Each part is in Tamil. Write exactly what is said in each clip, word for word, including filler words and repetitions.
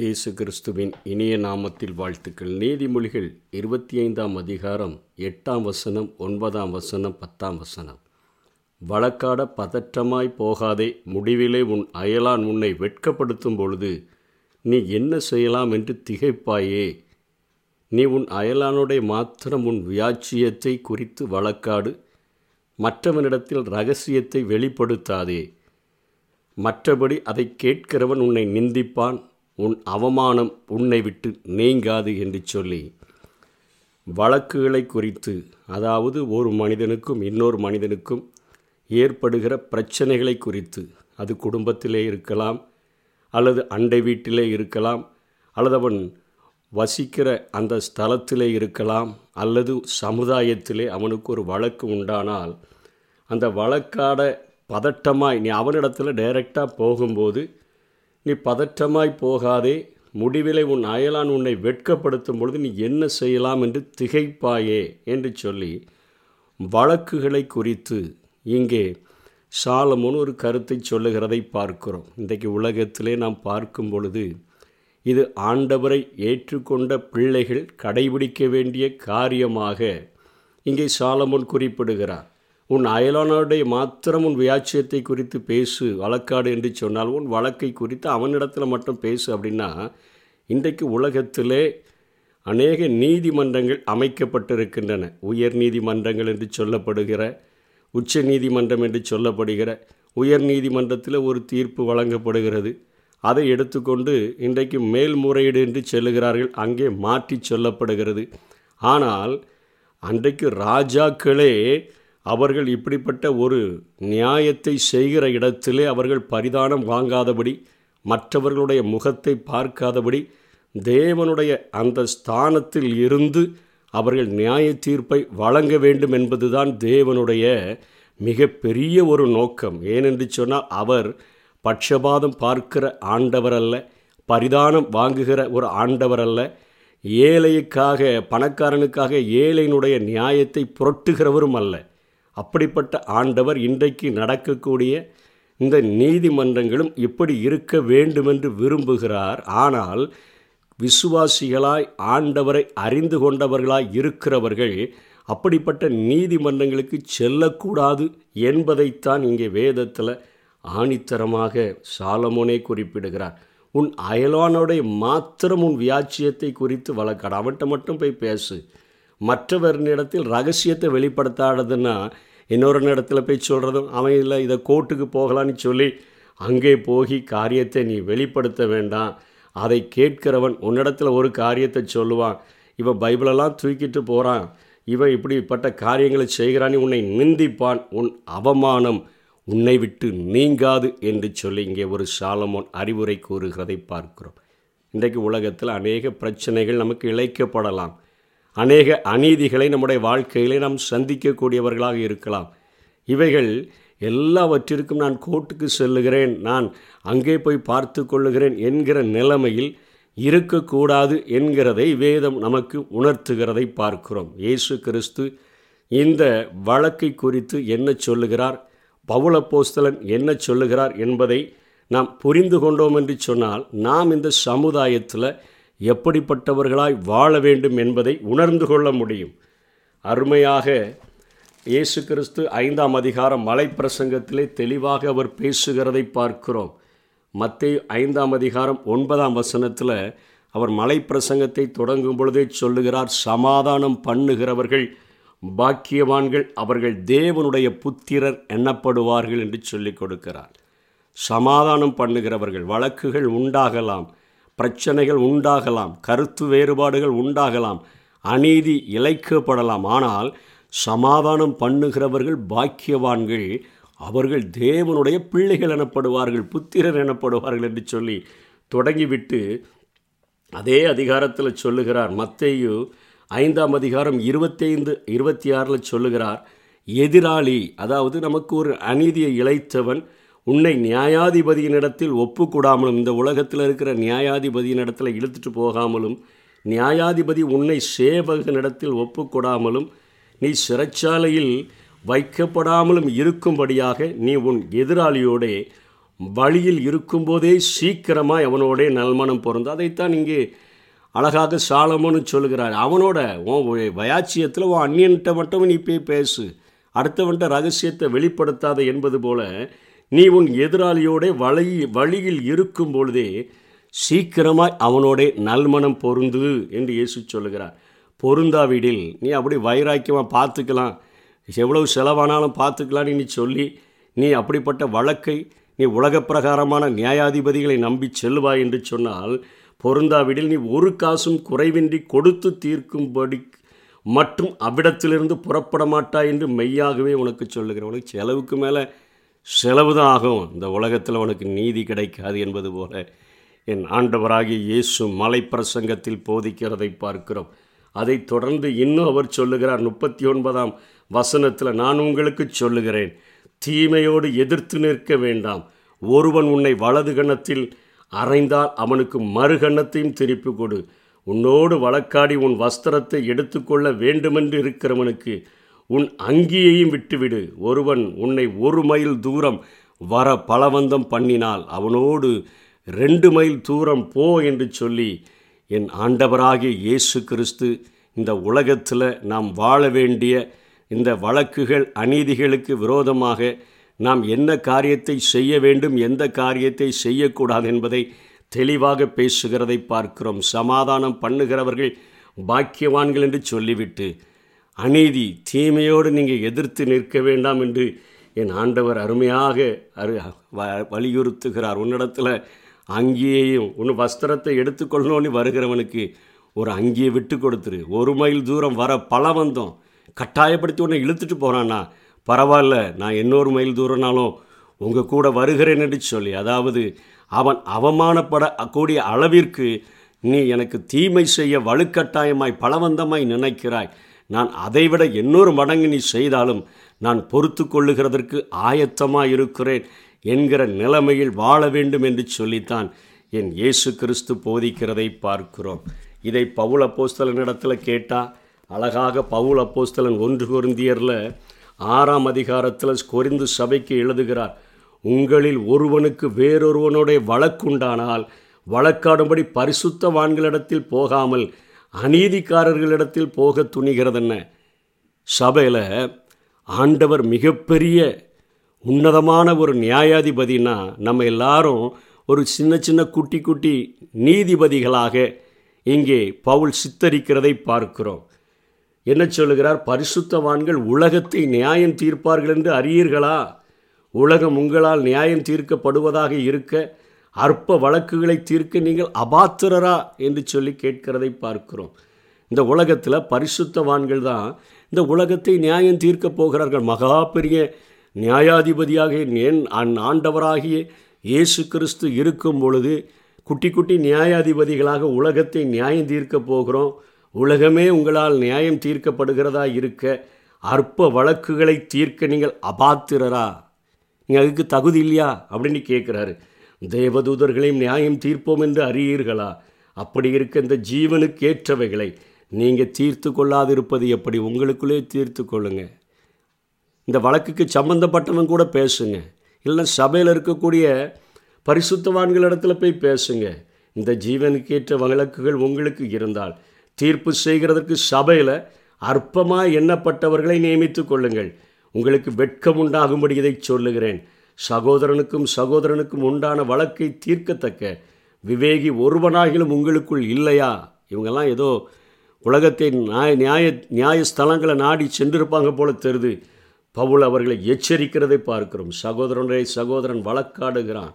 இயேசு கிறிஸ்துவின் இனிய நாமத்தில் வாழ்த்துக்கள். நீதிமொழிகள் இருபத்தி ஐந்தாம் அதிகாரம் எட்டாம் வசனம், ஒன்பதாம் வசனம், பத்தாம் வசனம். வழக்காட பதற்றமாய் போகாதே, முடிவிலே உன் அயலான் உன்னை வெட்கப்படுத்தும் பொழுது நீ என்ன செய்யலாம் என்று திகைப்பாயே. நீ உன் அயலானுடைய மாத்திரம் உன் வியாஜ்யத்தை குறித்து வழக்காடு, மற்றவனிடத்தில் இரகசியத்தை வெளிப்படுத்தாதே. மற்றபடி அதை கேட்கிறவன் உன்னை நிந்திப்பான், உன் அவமானம் உன்னை விட்டு நீங்காது என்று சொல்லி வழக்குகளை குறித்து, அதாவது ஒரு மனிதனுக்கும் இன்னொரு மனிதனுக்கும் ஏற்படுகிற பிரச்சனைகளை குறித்து, அது குடும்பத்திலே இருக்கலாம், அல்லது அண்டை வீட்டிலே இருக்கலாம், அல்லது அவன் வசிக்கிற அந்த ஸ்தலத்திலே இருக்கலாம், அல்லது சமுதாயத்திலே அவனுக்கு ஒரு வழக்கு உண்டானால் அந்த வழக்காட பதட்டமாய் நீ அவனிடத்தில் டைரெக்டாக போகும்போது நீ பதற்றமாய் போகாதே, முடிவிலே உன் அயலான் உன்னை வெட்கப்படுத்தும் பொழுது நீ என்ன செய்யலாம் என்று திகைப்பாயே என்று சொல்லி வழக்குகளை குறித்து இங்கே சாலமோன் ஒரு கருத்தை சொல்லுகிறதை பார்க்கிறோம். இன்றைக்கு உலகத்திலே நாம் பார்க்கும் பொழுது இது ஆண்டவரை ஏற்றுக்கொண்ட பிள்ளைகள் கடைபிடிக்க வேண்டிய காரியமாக இங்கே சாலமோன் குறிப்பிடுகிறார். உன் அயலானுடைய மாத்திரம் உன் வியாஜ்யத்தை குறித்து பேசு, வழக்காடு என்று சொன்னால் உன் வழக்கை குறித்து அவனிடத்தில் மட்டும் பேசு அப்படின்னா, இன்றைக்கு உலகத்திலே அநேக நீதிமன்றங்கள் அமைக்கப்பட்டிருக்கின்றன. உயர் நீதிமன்றங்கள் என்று சொல்லப்படுகிற, உச்ச நீதிமன்றம் என்று சொல்லப்படுகிற உயர் நீதிமன்றத்தில் ஒரு தீர்ப்பு வழங்கப்படுகிறது. அதை எடுத்துக்கொண்டு இன்றைக்கு மேல்முறையீடு என்று சொல்லுகிறார்கள், அங்கே மாற்றி சொல்லப்படுகிறது. ஆனால் அன்றைக்கு ராஜாக்களே அவர்கள் இப்படிப்பட்ட ஒரு நியாயத்தை செய்கிற இடத்திலே அவர்கள் பரிதானம் வாங்காதபடி, மற்றவர்களுடைய முகத்தை பார்க்காதபடி, தேவனுடைய அந்த ஸ்தானத்தில் இருந்து அவர்கள் நியாய தீர்ப்பை வழங்க வேண்டும் என்பதுதான் தேவனுடைய மிகப்பெரிய ஒரு நோக்கம். ஏனென்று சொன்னால் அவர் பட்சபாதம் பார்க்கிற ஆண்டவர் அல்ல, பரிதானம் வாங்குகிற ஒரு ஆண்டவர் அல்ல, ஏழைக்காக, பணக்காரனுக்காக ஏழையினுடைய நியாயத்தை புரட்டுகிறவரும் அல்ல. அப்படிப்பட்ட ஆண்டவர் இன்றைக்கு நடக்கக்கூடிய இந்த நீதிமன்றங்களும் இப்படி இருக்க வேண்டுமென்று விரும்புகிறார். ஆனால் விசுவாசிகளாய் ஆண்டவரை அறிந்து கொண்டவர்களாய் இருக்கிறவர்கள் அப்படிப்பட்ட நீதிமன்றங்களுக்கு செல்லக்கூடாது என்பதைத்தான் இங்கே வேதத்தில் ஆணித்தரமாக சாலமோனே குறிப்பிடுகிறார். உன் அயலானுடைய மாத்திரம் உன் வியாஜ்யத்தை குறித்து வழக்காடு, அவன்கிட்ட மட்டும் போய் பேசு. மற்றவரிடத்தில் ரகசியத்தை வெளிப்படுத்தாததுன்னா இன்னொரு இடத்துல போய் சொல்கிறதும், அவன் இல்லை இதை கோர்ட்டுக்கு போகலான்னு சொல்லி அங்கே போகி காரியத்தை நீ வெளிப்படுத்த வேண்டாம். அதை கேட்கிறவன் உன்னிடத்தில் ஒரு காரியத்தை சொல்லுவான், இவன் பைபிளெல்லாம் தூக்கிட்டு போகிறான், இவன் இப்படிப்பட்ட காரியங்களை செய்கிறான்னு உன்னை நிந்திப்பான், உன் அவமானம் உன்னை விட்டு நீங்காது என்று சொல்லி இங்கே ஒரு சாலமோன் அறிவுரை கூறுகிறதை பார்க்கிறோம். இன்றைக்கு உலகத்தில் அநேக பிரச்சனைகள் நமக்கு இழைக்கப்படலாம், அநேக அநீதிகளை நம்முடைய வாழ்க்கையிலே நாம் சந்திக்கக்கூடியவர்களாக இருக்கலாம். இவைகள் எல்லாவற்றிற்கும் நான் கோர்ட்டுக்கு செல்லுகிறேன், நான் அங்கே போய் பார்த்து கொள்ளுகிறேன் என்கிற நிலைமையில் இருக்கக்கூடாது என்கிறதை வேதம் நமக்கு உணர்த்துகிறதை பார்க்கிறோம். இயேசு கிறிஸ்து இந்த வழக்கை குறித்து என்ன சொல்லுகிறார், பவுலப்போஸ்தலன் என்ன சொல்லுகிறார் என்பதை நாம் புரிந்து கொண்டோம் என்று சொன்னால், நாம் இந்த சமுதாயத்தில் எப்படிப்பட்டவர்களாய் வாழ வேண்டும் என்பதை உணர்ந்து கொள்ள முடியும். அருமையாக இயேசு கிறிஸ்து ஐந்தாம் அதிகாரம் மலைப்பிரசங்கத்திலே தெளிவாக அவர் பேசுகிறதை பார்க்கிறோம். மத்தேயு ஐந்தாம் அதிகாரம் ஒன்பதாம் வசனத்தில் அவர் மலைப்பிரசங்கத்தை தொடங்கும் பொழுதே சொல்லுகிறார், சமாதானம் பண்ணுகிறவர்கள் பாக்கியவான்கள், அவர்கள் தேவனுடைய புத்திரர் எண்ணப்படுவார்கள் என்று சொல்லிக் கொடுக்கிறார். சமாதானம் பண்ணுகிறவர்கள், வழக்குகள் உண்டாகலாம், பிரச்சனைகள் உண்டாகலாம், கருத்து வேறுபாடுகள் உண்டாகலாம், அநீதி இழைக்கப்படலாம், ஆனால் சமாதானம் பண்ணுகிறவர்கள் பாக்கியவான்கள், அவர்கள் தேவனுடைய பிள்ளைகள் எனப்படுவார்கள், புத்திரர் எனப்படுவார்கள் என்று சொல்லி தொடங்கிவிட்டு அதே அதிகாரத்தில் சொல்லுகிறார். மத்தேயு ஐந்தாம் அதிகாரம் இருபத்தைந்து இருபத்தி ஆறில் சொல்லுகிறார், எதிராளி, அதாவது நமக்கு ஒரு அநீதியை இழைத்தவன் உன்னை நியாயாதிபதியினிடத்தில் ஒப்புக்கூடாமலும், இந்த உலகத்தில் இருக்கிற நியாயாதிபதியினிடத்தில் இழுத்துட்டு போகாமலும், நியாயாதிபதி உன்னை சேவகனிடத்தில் ஒப்புக்கூடாமலும், நீ சிறைச்சாலையில் வைக்கப்படாமலும் இருக்கும்படியாக நீ உன் எதிராளியோடே வழியில் இருக்கும்போதே சீக்கிரமாக அவனோடைய நல்மனம் பிறந்து, அதைத்தான் இங்கே அழகாக சாலமோன்னு சொல்கிறார். அவனோட உன் வயாச்சியத்தில் உன் அந்நியன்ட்ட மட்டும் நீ போய் பேசு, அடுத்தவன்ட்ட ரகசியத்தை வெளிப்படுத்தாத என்பது போல நீ உன் எதிராளியோட வழி வழியில் இருக்கும் பொழுதே சீக்கிரமாய் அவனோடைய நல்மனம் பொருந்து என்று இயேசு சொல்லுகிறார். பொருந்தாவிடில் நீ அப்படி வைராக்கியமாக பார்த்துக்கலாம், எவ்வளவு செலவானாலும் பார்த்துக்கலான்னு நீ சொல்லி நீ அப்படிப்பட்ட வழக்கை நீ உலகப்பிரகாரமான நியாயாதிபதிகளை நம்பி செல்வாய் என்று சொன்னால், பொருந்தாவிடில் நீ ஒரு காசும் குறைவின்றி கொடுத்து தீர்க்கும்படி மற்றும் அவ்விடத்திலிருந்து புறப்பட மாட்டாய் என்று மெய்யாகவே உனக்கு சொல்லுகிறேன். உனக்கு செலவுக்கு மேலே செலவு தான் ஆகும், இந்த உலகத்தில் உனக்கு நீதி கிடைக்காது என்பது போல என் ஆண்டவராகிய இயேசு மலை பிரசங்கத்தில் போதிக்கிறதை பார்க்கிறோம். அதைத் தொடர்ந்து இன்னும் அவர் சொல்லுகிறார். முப்பத்தி ஒன்பதாம் வசனத்தில், நான் உங்களுக்கு சொல்லுகிறேன், தீமையோடு எதிர்த்து நிற்க வேண்டாம், ஒருவன் உன்னை வலது கன்னத்தில் அறைந்தால் அவனுக்கு மறுகன்னத்தையும் திருப்பி கொடு, உன்னோடு வழக்காடி உன் வஸ்திரத்தை எடுத்துக்கொள்ள வேண்டுமென்று இருக்கிறவனுக்கு உன் அங்கியையும் விட்டுவிடு, ஒருவன் உன்னை ஒரு மைல் தூரம் வர பலவந்தம் பண்ணினால் அவனோடு ரெண்டு மைல் தூரம் போ என்று சொல்லி என் ஆண்டவராகிய இயேசு கிறிஸ்து இந்த உலகத்தில் நாம் வாழ வேண்டிய இந்த வழக்குகள் அநீதிகளுக்கு விரோதமாக நாம் என்ன காரியத்தை செய்ய வேண்டும், எந்த காரியத்தை செய்யக்கூடாது என்பதை தெளிவாக பேசுகிறதை பார்க்கிறோம். சமாதானம் பண்ணுகிறவர்கள் பாக்கியவான்கள் என்று சொல்லிவிட்டு அநீதி தீமையோடு நீங்கள் எதிர்த்து நிற்க வேண்டாம் என்று என் ஆண்டவர் அருமையாக அரு வலியுறுத்துகிறார். உன்னிடத்தில் அங்கேயும் உன் வஸ்திரத்தை எடுத்துக்கொள்ளணும்னு வருகிறவனுக்கு ஒரு அங்கேயே விட்டு கொடுத்துரு, ஒரு மைல் தூரம் வர பலவந்தம் கட்டாயப்படுத்தி உன்னை இழுத்துட்டு போகிறான்னா பரவாயில்ல, நான் இன்னொரு மைல் தூரம்னாலும் உங்கள் கூட வருகிறேன் என்று சொல்லி, அதாவது அவன் அவமானப்பட கூடிய அளவிற்கு நீ எனக்கு தீமை செய்ய வலுக்கட்டாயமாய் பலவந்தமாய் நினைக்கிறாய், நான் அதைவிட இன்னொரு மடங்கு நீ செய்தாலும் நான் பொறுத்து கொள்ளுகிறதற்கு ஆயத்தமாக இருக்கிறேன் என்கிற நிலைமையில் வாழ வேண்டும் என்று சொல்லித்தான் என் இயேசு கிறிஸ்து போதிக்கிறதை பார்க்கிறோம். இதை பவுல் அப்போஸ்தலன் இடத்துல கேட்டால் அழகாக பவுல் அப்போஸ்தலன் ஒன்று கொரிந்தியரில் ஆறாம் அதிகாரத்தில் கொரிந்து சபைக்கு எழுதுகிறார், உங்களில் ஒருவனுக்கு வேறொருவனுடைய வழக்குண்டானால் வழக்காடும்படி பரிசுத்தவான்களிடத்தில் போகாமல் அநீதிக்காரர்களிடத்தில் போக துணிகிறதென்ன. சபையில் ஆண்டவர் மிகப்பெரிய உன்னதமான ஒரு நியாயாதிபதினா நம்ம எல்லாரும் ஒரு சின்ன சின்ன குட்டி குட்டி நீதிபதிகளாக இங்கே பவுல் சித்தரிக்கிறதை பார்க்கிறோம். என்ன சொல்லுகிறார்? பரிசுத்தவான்கள் உலகத்தை நியாயம் தீர்ப்பார்கள் என்று அறியீர்களா? உலகம் உங்களால் நியாயம் தீர்க்கப்படுவதாக இருக்க அற்ப வழக்குகளை தீர்க்க நீங்கள் அபாத்திரரா என்று சொல்லி கேட்கிறதை பார்க்கிறோம். இந்த உலகத்தில் பரிசுத்தவான்கள் தான் இந்த உலகத்தை நியாயம் தீர்க்கப் போகிறார்கள். மகா பெரிய நியாயாதிபதியாக என் ஆண்டவராகிய இயேசு கிறிஸ்து இருக்கும் பொழுது குட்டி குட்டி நியாயாதிபதிகளாக உலகத்தை நியாயம் தீர்க்கப் போகிறோம். உலகமே உங்களால் நியாயம் தீர்க்கப்படுகிறதா இருக்க அற்ப வழக்குகளை தீர்க்க நீங்கள் அபாத்திரரா, நீங்கள் அதுக்கு தகுதி இல்லையா அப்படின்னு கேட்குறாரு. தேவதூதர்களையும் நியாயம் தீர்ப்போம் என்று அறியீர்களா? அப்படி இருக்க இந்த ஜீவனுக்கு ஏற்றவைகளை நீங்கள் தீர்த்து கொள்ளாதிருப்பது எப்படி? உங்களுக்குள்ளே தீர்த்து கொள்ளுங்க. இந்த வழக்குக்கு சம்பந்தப்பட்டவன் கூட பேசுங்க, இல்லை சபையில் இருக்கக்கூடிய பரிசுத்தவான்கள் இடத்துல போய் பேசுங்க. இந்த ஜீவனுக்கு ஏற்ற வழக்குகள் உங்களுக்கு இருந்தால் தீர்ப்பு செய்கிறதற்கு சபையில் அற்பமாக எண்ணப்பட்டவர்களை நியமித்து கொள்ளுங்கள், உங்களுக்கு வெட்கம் உண்டாகும்படி இதை சொல்லுகிறேன். சகோதரனுக்கும் சகோதரனுக்கும் உண்டான வழக்கை தீர்க்கத்தக்க விவேகி ஒருவனாகிலும் உங்களுக்குள் இல்லையா? இவங்கெல்லாம் ஏதோ உலகத்தை நியாய நியாய நியாயஸ்தலங்களை நாடி சென்றிருப்பாங்க போல தெரிது. பவுல் அவர்களை எச்சரிக்கிறதை பார்க்கிறோம். சகோதரனுடைய சகோதரன் வழக்காடுகிறான்,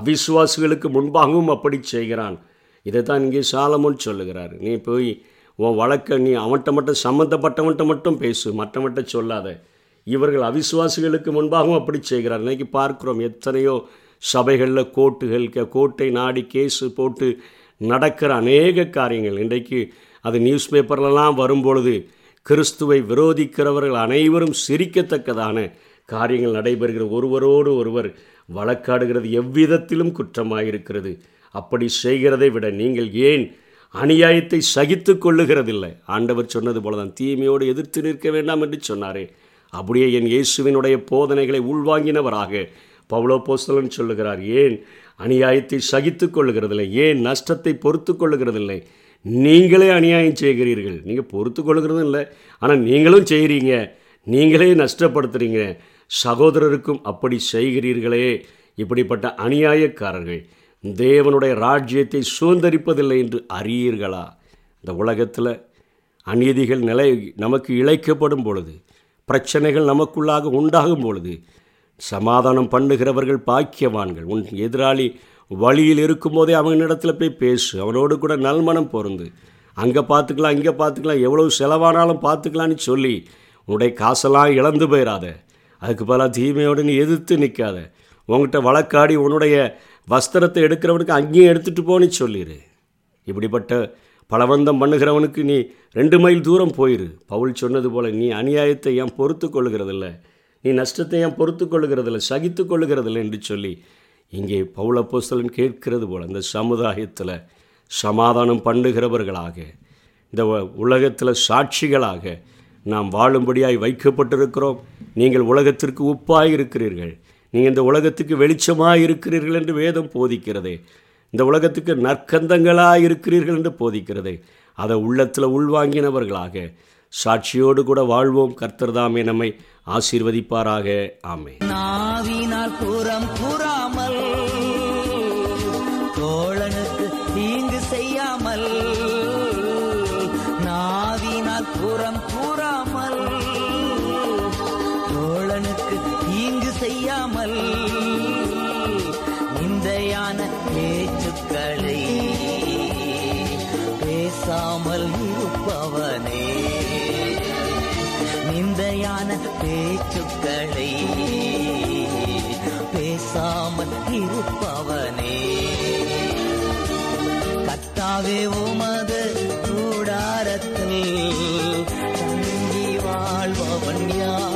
அவிசுவாசிகளுக்கு முன்பாகவும் அப்படி செய்கிறான். இதைத்தான் இங்கே சாலமோன் சொல்லுகிறார். நீ போய் உன் வழக்க நீ அவன்கிட்ட மட்டும் சம்மந்தப்பட்டவன்கிட்ட மட்டும் பேசு, மற்றவன்கிட்ட சொல்லாத. இவர்கள் அவிசுவாசிகளுக்கு முன்பாகவும் அப்படி செய்கிறார். இன்றைக்கி பார்க்குறோம் எத்தனையோ சபைகளில் கோர்ட்டுகள் கோர்ட்டை நாடி கேஸு போட்டு நடக்கிற அநேக காரியங்கள். இன்றைக்கு அது நியூஸ் பேப்பர்லலாம் வரும்பொழுது கிறிஸ்துவை விரோதிக்கிறவர்கள் அனைவரும் சிரிக்கத்தக்கதான காரியங்கள் நடைபெறுகிற ஒருவரோடு ஒருவர் வழக்காடுகிறது எவ்விதத்திலும் குற்றமாயிருக்கிறது. அப்படி செய்கிறதை விட நீங்கள் ஏன் அநியாயத்தை சகித்து கொள்ளுகிறதில்லை? ஆண்டவர் சொன்னது போல தான் தீமையோடு எதிர்த்து நிற்க வேண்டாம் என்று சொன்னாரே, அப்படியே என் இயேசுவினுடைய போதனைகளை உள்வாங்கினவராக பவுலோப்போஸ்தலன் சொல்லுகிறார், ஏன் அநியாயத்தை சகித்து கொள்ளுகிறதில்லை, ஏன் நஷ்டத்தை பொறுத்து கொள்ளுகிறதில்லை? நீங்களே அநியாயம் செய்கிறீர்கள். நீங்கள் பொறுத்து கொள்ளுகிறதும் இல்லை, ஆனால் நீங்களும் செய்கிறீங்க, நீங்களே நஷ்டப்படுத்துகிறீங்க, சகோதரருக்கும் அப்படி செய்கிறீர்களே. இப்படிப்பட்ட அநியாயக்காரர்கள் தேவனுடைய ராஜ்யத்தை சுதந்தரிப்பதில்லை என்று அறியீர்களா? இந்த உலகத்தில் அநீதிகள் நிலை நமக்கு இழைக்கப்படும் பொழுது, பிரச்சனைகள் நமக்குள்ளாக உண்டாகும் பொழுது, சமாதானம் பண்ணுகிறவர்கள் பாக்கியவான்கள். உன் எதிராளி வழியில் இருக்கும்போதே அவனிடத்தில் போய் பேசு, அவனோடு கூட நல்மனம் பொருந்து. அங்கே பார்த்துக்கலாம், இங்கே பார்த்துக்கலாம், எவ்வளோ செலவானாலும் பார்த்துக்கலான்னு சொல்லி உன்னுடைய காசெல்லாம் இழந்து போயிடாத. அதுக்கு பல தீமையோடுன்னு எதிர்த்து நிற்காத. உங்கள்கிட்ட வழக்காடி உன்னுடைய வஸ்திரத்தை எடுக்கிறவனுக்கு அங்கேயும் எடுத்துகிட்டு போன்னு சொல்லிடு. இப்படிப்பட்ட பலவந்தம் பண்ணுகிறவனுக்கு நீ ரெண்டு மைல் தூரம் போயிரு. பவுல் சொன்னது போல், நீ அநியாயத்தை ஏன் பொறுத்து கொள்ளுகிறதில்லை, நீ நஷ்டத்தை ஏன் பொறுத்து கொள்ளுகிறதில்லை, சகித்து கொள்ளுகிறதில்லை என்று சொல்லி இங்கே பவுல் அப்போஸ்தலன் கேட்கிறது போல், அந்த சமுதாயத்தில் சமாதானம் பண்ணுகிறவர்களாக, இந்த உலகத்தில் சாட்சிகளாக நாம் வாழும்படியாய் வைக்கப்பட்டிருக்கிறோம். நீங்கள் உலகத்திற்கு உப்பாய் இருக்கிறீர்கள், நீங்கள் இந்த உலகத்துக்கு வெளிச்சமாக இருக்கிறீர்கள் என்று வேதம் போதிக்கிறதே. இந்த உலகத்துக்கு நற்கந்தங்களாக இருக்கிறீர்கள் என்று போதிக்கிறதே. அதை உள்ளத்தில் உள்வாங்கினவர்களாக சாட்சியோடு கூட வாழ்வோம். கர்த்தர் தாமே நம்மை ஆசீர்வதிப்பாராக. ஆமே. நாவினால் புறம் புறாமல், தோழனுக்கு தீங்கு செய்யாமல், நாவினால் புறம் புறாமல், தோழனுக்கு தீங்கு செய்யாமல், நிந்தையான பேச்சுக்களை பேசாமல் இருப்பவனே, நிந்தையான பேச்சுக்களை பேசாமல் இருப்பவனே. கர்த்தாவே உமது கூடாரத்தில் தங்கி வாழ்பவன் யார்?